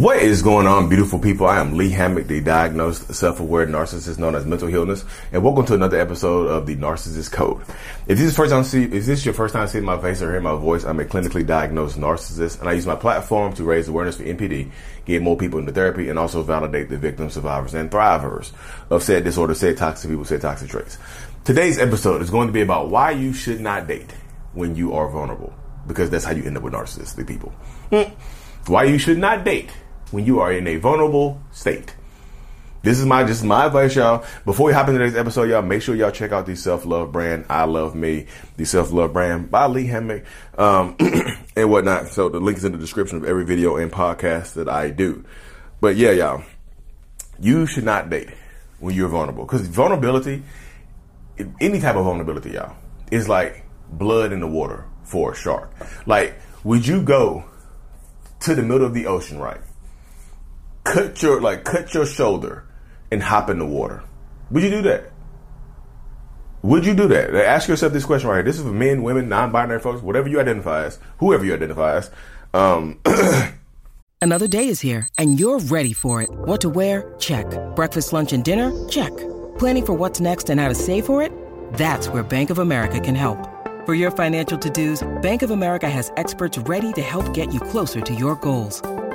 What is going on, beautiful people? I am Lee Hammock, the diagnosed self-aware narcissist known as mental illness, and welcome to another episode of the Narcissist Code. If this is your first time seeing my face or hearing my voice, I'm a clinically diagnosed narcissist, and I use my platform to raise awareness for NPD, get more people into therapy, and also validate the victims, survivors, and thrivers of said disorder, said toxic people, said toxic traits. Today's episode is going to be about why you should not date when you are vulnerable, because that's how you end up with narcissistic people. Why you should not date when you are in a vulnerable state. This is my advice, y'all. Before we hop into today's episode, y'all, make sure y'all check out the self-love brand, I Love Me, the self-love brand by Lee Hammock, and whatnot. So the link is in the description of every video and podcast that I do. But yeah, y'all, you should not date when you're vulnerable. Because vulnerability, any type of vulnerability, y'all, is like blood in the water for a shark. Like, would you go to the middle of the ocean, right? Cut your shoulder and hop in the water. Would you do that? Would you do that? Ask yourself this question right here. This is for men, women, non-binary folks, whatever you identify as, whoever you identify as. Another day is here and you're ready for it. What to wear? Check. Breakfast, lunch, and dinner? Check. Planning for what's next and how to save for it? That's where Bank of America can help. For your financial to-dos, Bank of America has experts ready to help get you closer to your goals.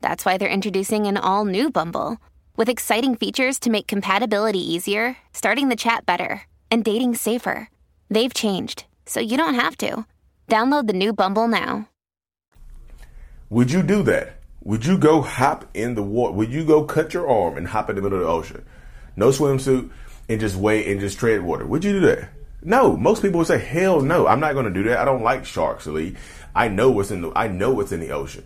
that's why they're introducing an all-new Bumble, with exciting features to make compatibility easier, starting the chat better, and dating safer. They've changed, so you don't have to. Download the new Bumble now. Would you do that? Would you go hop in the water? Would you go cut your arm and hop in the middle of the ocean? No swimsuit, and just wait and just tread water. Would you do that? No, most people would say, hell no, I'm not going to do that. I don't like sharks, Lee. I know what's in the ocean.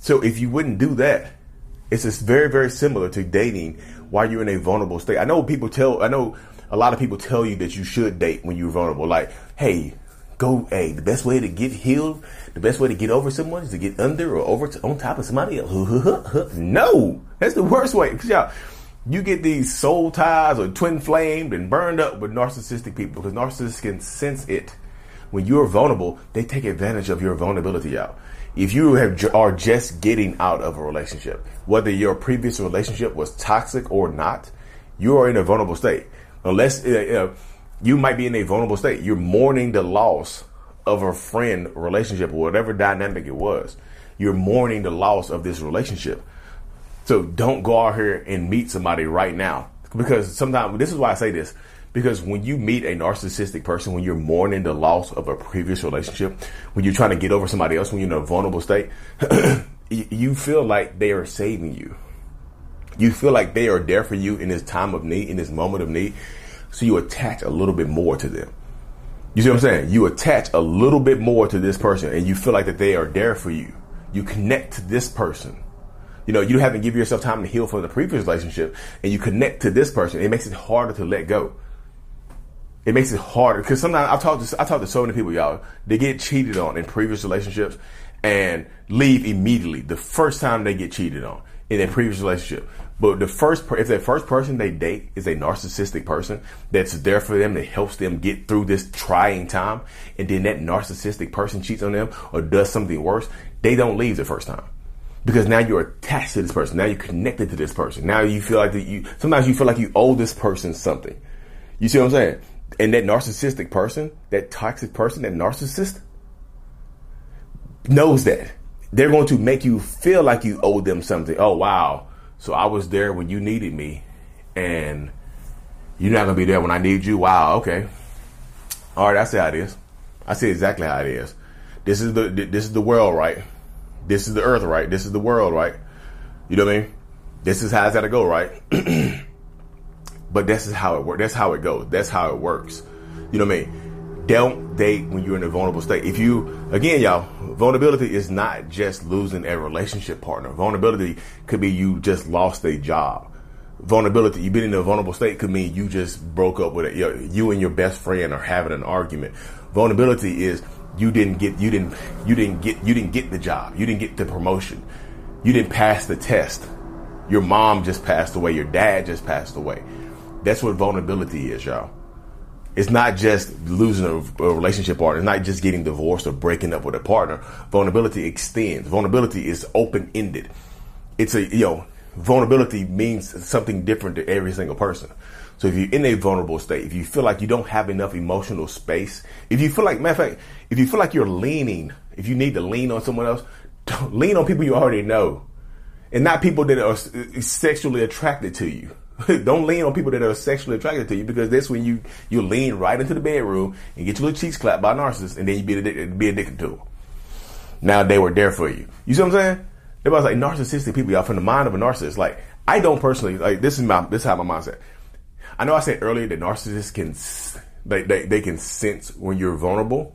So if you wouldn't do that, it's just very, very similar to dating while you're in a vulnerable state. I know a lot of people tell you that you should date when you're vulnerable. Like, hey, the best way to get healed, the best way to get over someone is to get under or on top of somebody else. No, that's the worst way. Because y'all, you get these soul ties or twin flamed and burned up with narcissistic people because narcissists can sense it. When you're vulnerable, they take advantage of your vulnerability out. If you are just getting out of a relationship, whether your previous relationship was toxic or not, you are in a vulnerable state. Unless you might be in a vulnerable state. You're mourning the loss of a friend relationship or whatever dynamic it was. You're mourning the loss of this relationship. So don't go out here and meet somebody right now, because sometimes, this is why I say this, because when you meet a narcissistic person, when you're mourning the loss of a previous relationship, when you're trying to get over somebody else, when you're in a vulnerable state, you feel like they are saving you. You feel like they are there for you in this time of need, in this moment of need. So you attach a little bit more to them. You see what I'm saying? You attach a little bit more to this person and you feel like that they are there for you. You connect to this person. You know, you haven't given yourself time to heal from the previous relationship and you connect to this person. It makes it harder to let go. It makes it harder because sometimes I talk to so many people, y'all. They get cheated on in previous relationships and leave immediately the first time they get cheated on in their previous relationship. But if that first person they date is a narcissistic person that's there for them, that helps them get through this trying time, and then that narcissistic person cheats on them or does something worse, they don't leave the first time. Because now you're attached to this person. Now you're connected to this person. Now you feel like sometimes you feel like you owe this person something. You see what I'm saying? And that narcissistic person, that toxic person, that narcissist knows that. They're going to make you feel like you owe them something. Oh, wow. So I was there when you needed me and you're not going to be there when I need you. Wow. Okay. All right. I see how it is. I see exactly how it is. This is the world, right? This is the earth, right? This is the world, right? You know what I mean? This is how it's got to go, right? But this is how it works. That's how it goes. That's how it works. You know what I mean? Don't date when you're in a vulnerable state. If you, again, y'all, vulnerability is not just losing a relationship partner. Vulnerability could be you just lost a job. Vulnerability, you've been in a vulnerable state, could mean you just broke up with it. You and your best friend are having an argument. Vulnerability is you didn't get the job. You didn't get the promotion. You didn't pass the test. Your mom just passed away. Your dad just passed away. That's what vulnerability is, y'all. It's not just losing a relationship partner. It's not just getting divorced or breaking up with a partner. Vulnerability extends. Vulnerability is open-ended. It's vulnerability means something different to every single person. So if you're in a vulnerable state, if you feel like you don't have enough emotional space, if you feel like, matter of fact, if you feel like you're leaning, if you need to lean on someone else, don't lean on people you already know and not people that are sexually attracted to you. Don't lean on people that are sexually attracted to you, because that's when you lean right into the bedroom and get your little cheeks clapped by a narcissist, and then you be addicted to them. Now they were there for you. You see what I'm saying? Everybody's like narcissistic people, y'all, from the mind of a narcissist. Like, I don't personally, like, this is how my mindset. I know I said earlier that narcissists can, they can sense when you're vulnerable.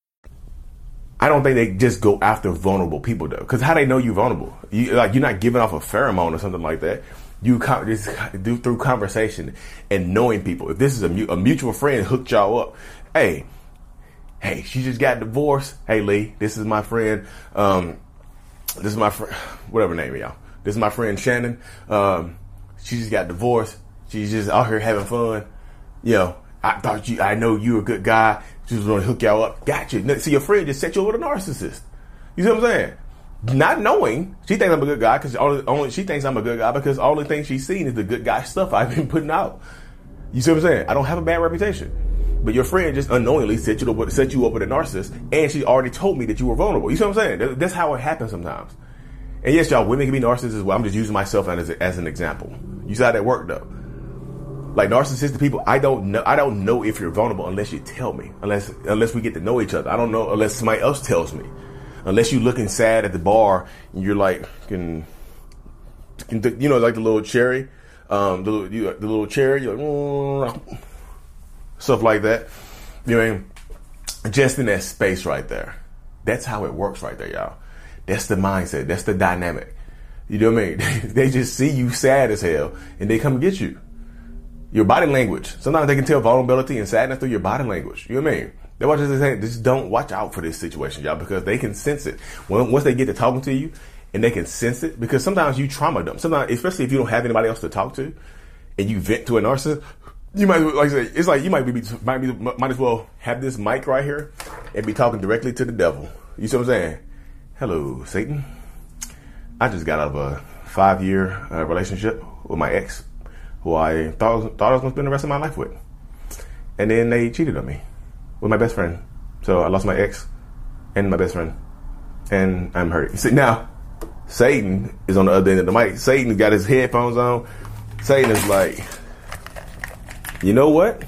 I don't think they just go after vulnerable people, though, because how they know you're vulnerable? You're not giving off a pheromone or something like that. You just do through conversation and knowing people. If this is a mutual friend hooked y'all up, hey, she just got divorced. Hey, Lee, this is my friend. This is my friend, whatever name of y'all. This is my friend Shannon. She just got divorced. She's just out here having fun. I know you're a good guy. She was going to hook y'all up. Gotcha. So your friend just set you up with a narcissist. You see what I'm saying? Not knowing. She thinks I'm a good guy because all the things she's seen is the good guy stuff I've been putting out. You see what I'm saying? I don't have a bad reputation. But your friend just unknowingly set you up with a narcissist, and she already told me that you were vulnerable. You see what I'm saying? That's how it happens sometimes. And yes, y'all, women can be narcissists as well. I'm just using myself as an example. You see how that worked, though. Like narcissistic people, I don't know if you're vulnerable unless you tell me. Unless we get to know each other. I don't know unless somebody else tells me. Unless you're looking sad at the bar and you're like, like the little cherry, you're like, stuff like that. You know what I mean? Just in that space right there. That's how it works right there, y'all. That's the mindset. That's the dynamic. You know what I mean? They just see you sad as hell and they come get you. Your body language. Sometimes they can tell vulnerability and sadness through your body language. You know what I mean? That's why they're saying, just don't watch out for this situation, y'all, because they can sense it. Once they get to talking to you and they can sense it, because sometimes you trauma dump. Sometimes, especially if you don't have anybody else to talk to and you vent to a narcissist, you might, like I say, it's like you might as well have this mic right here and be talking directly to the devil. You see what I'm saying? Hello, Satan. I just got out of a 5-year relationship with my ex, who I thought I was going to spend the rest of my life with. And then they cheated on me with my best friend. So I lost my ex and my best friend. And I'm hurt. See, now, Satan is on the other end of the mic. Satan's got his headphones on. Satan is like, you know what?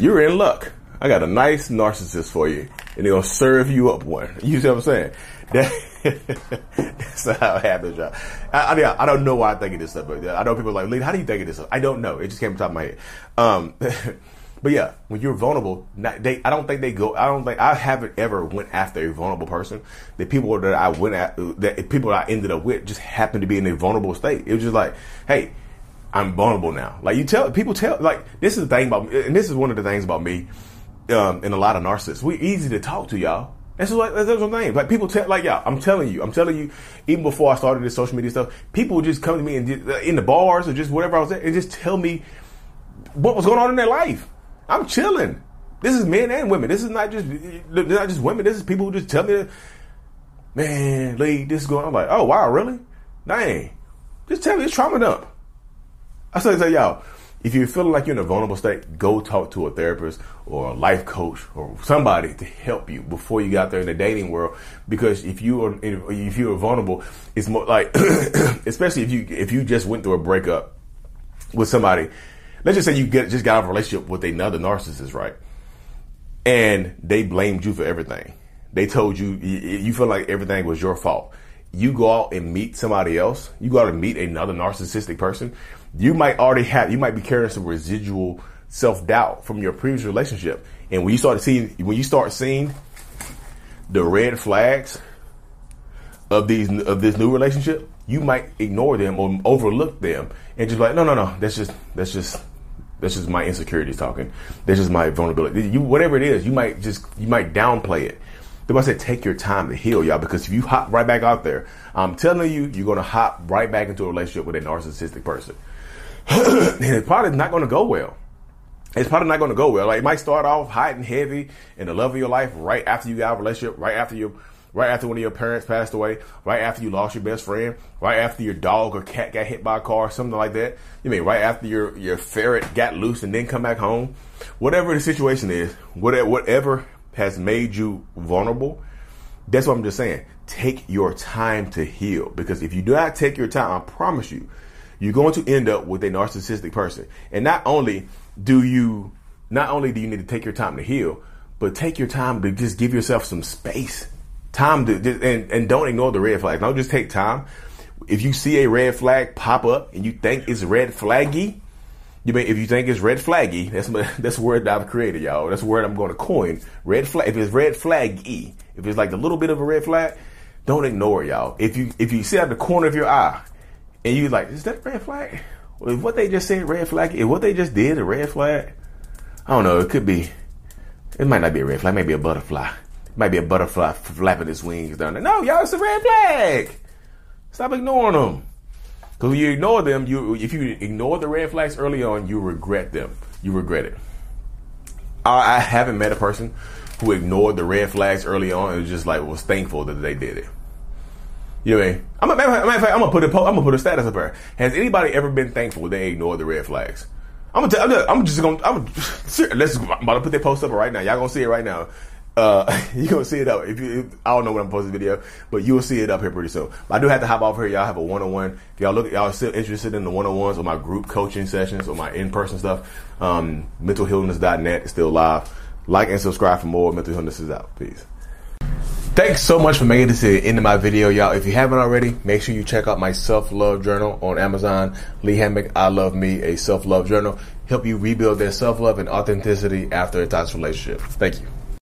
You're in luck. I got a nice narcissist for you. And they're going to serve you up one. You see what I'm saying? That's how it happens, y'all. I don't know why I think of this stuff, but I know people are like, Lee, how do you think of this stuff? I don't know. It just came to the top of my head. But yeah, when you're vulnerable, I haven't ever went after a vulnerable person. The people that I went at, the people that I ended up with just happened to be in a vulnerable state. It was just like, hey, I'm vulnerable now. Like this is the thing about me, and this is one of the things about me, and a lot of narcissists. We're easy to talk to, y'all. That's what I'm saying. Like people tell, like, yeah, I'm telling you, even before I started this social media stuff, people would just come to me and in the bars or just whatever I was at and just tell me what was going on in their life. I'm chilling. This is men and women. This is not just women. This is people who just tell me, man, Lee, this is going on. I'm like, oh wow, really? Dang. Just tell me it's trauma dump. I say, y'all, If you feel like you're in a vulnerable state, go talk to a therapist or a life coach or somebody to help you before you get out there in the dating world. Because if you are vulnerable, it's more like, especially if you just went through a breakup with somebody. Let's just say you just got out of a relationship with another narcissist, right? And they blamed you for everything. They told you, you feel like everything was your fault. You go out and meet somebody else. You go out and meet another narcissistic person. You might be carrying some residual self-doubt from your previous relationship. And when you start seeing, the red flags of this new relationship, you might ignore them or overlook them and just like, no, that's just my insecurities talking. That's just my vulnerability. Whatever it is, you might downplay it. That's why I said take your time to heal, y'all, because if you hop right back out there, I'm telling you, you're going to hop right back into a relationship with a narcissistic person. And it's probably not going to go well. Like, it might start off hot and heavy and the love of your life right after you got out of a relationship, right after one of your parents passed away, right after you lost your best friend, right after your dog or cat got hit by a car, something like that. You mean right after your ferret got loose and didn't come back home. Whatever the situation is, whatever has made you vulnerable, that's what I'm just saying. Take your time to heal, because if you do not take your time, I promise you, you're going to end up with a narcissistic person. And not only do you need to take your time to heal, but take your time to just give yourself some space. Time to just, and don't ignore the red flags. Don't just take time. If you see a red flag pop up and you think it's red flaggy, that's a word that I've created, y'all. That's a word I'm going to coin. Red flag. If it's red flaggy, if it's like a little bit of a red flag, don't ignore it, y'all. If you see out the corner of your eye and you like, is that red flag? Well, if what they just said red flag, if what they just did a red flag, I don't know. It could be. It might not be a red flag. It might be a butterfly. Might be a butterfly flapping its wings down there. No, y'all, it's a red flag. Stop ignoring them. Because when you ignore them, if you ignore the red flags early on, you regret them. You regret it. I haven't met a person who ignored the red flags early on and was thankful that they did it. You know what I mean? I'm gonna put a status up there. Has anybody ever been thankful they ignored the red flags? I'm about to put that post up right now. Y'all gonna see it right now. You're going to see it up. I don't know when I'm posting the video, but you'll see it up here pretty soon. I do have to hop off here. Y'all have a one-on-one. If y'all are still interested in the one-on-ones or my group coaching sessions or my in-person stuff, mentalhealness.net is still live. Like and subscribe for more. Mental Illness is out. Peace. Thanks so much for making this to the end of my video, y'all. If you haven't already, make sure you check out my self-love journal on Amazon. Lee Hammock, I Love Me, a self-love journal. Help you rebuild that self-love and authenticity after a toxic relationship. Thank you.